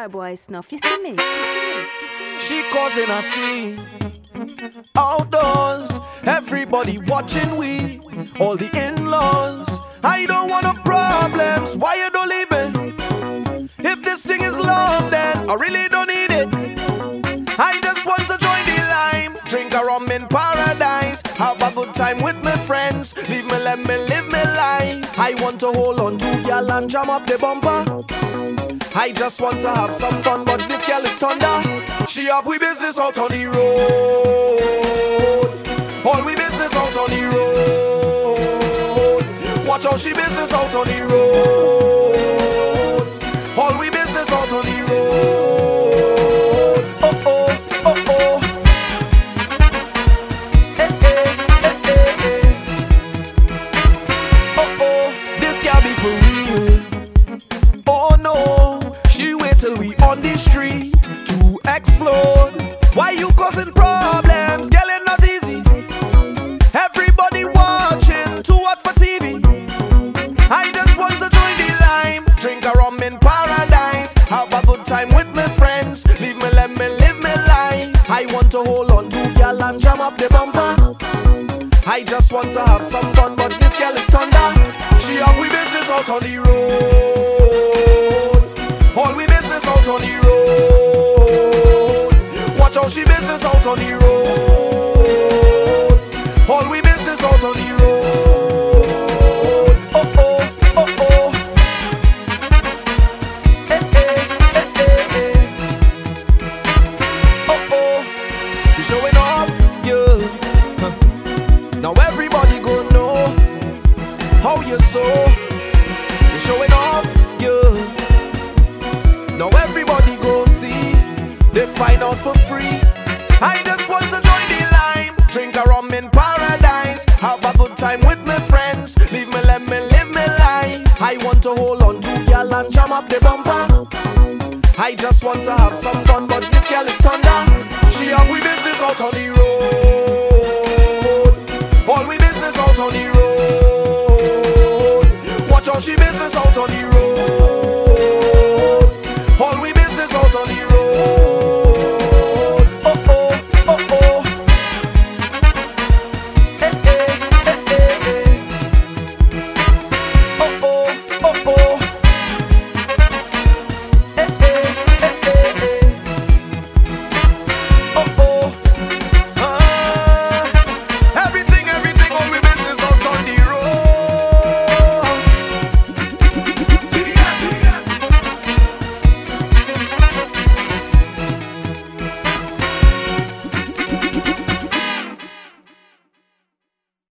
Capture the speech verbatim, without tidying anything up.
star boy snuff, you see me? She causing a scene outdoors, everybody watching we, all the in-laws. I don't want no problems, why you don't leave me? If this thing is love then I really don't need it. I just want to join the lime, drink a rum in paradise, have a good time with my friends, leave me, let me live my life. I want to hold on to y'all and jam up the bumper. I just want to have some fun, but this girl is thunder. She have we business out on the road. All we business out on the road. Watch how she business out on the road. All we business out on the road. Oh oh, oh oh. Eh eh, eh eh eh. Oh oh, this girl be for real. Oh no. She wait till we on the street to explode. Why you causing problems? Girl, it's not easy. Everybody watching, too hot for T V. I just want to join the lime, drink a rum in paradise, have a good time with my friends, leave me, let me live my life. I want to hold on to girl and jam up the bumper. I just want to have some fun, but this girl is thunder. She have we business out on the road. All we business out on the road. Watch how she business out on the road. All we business out on the road. Oh oh, oh oh. Eh eh, eh eh eh. Oh oh, you showing off, girl. Huh. Now everybody gon' know how you so. You showing off, girl. Now everybody go see, they find out for free. I just want to join the line, drink a rum in paradise, have a good time with my friends, leave me, let me live my life. I want to hold on to y'all and jam up the bumper. I just want to have some fun, but this girl is thunder. She have we business out on the road. All we business out on the road. Watch how she business out on the road.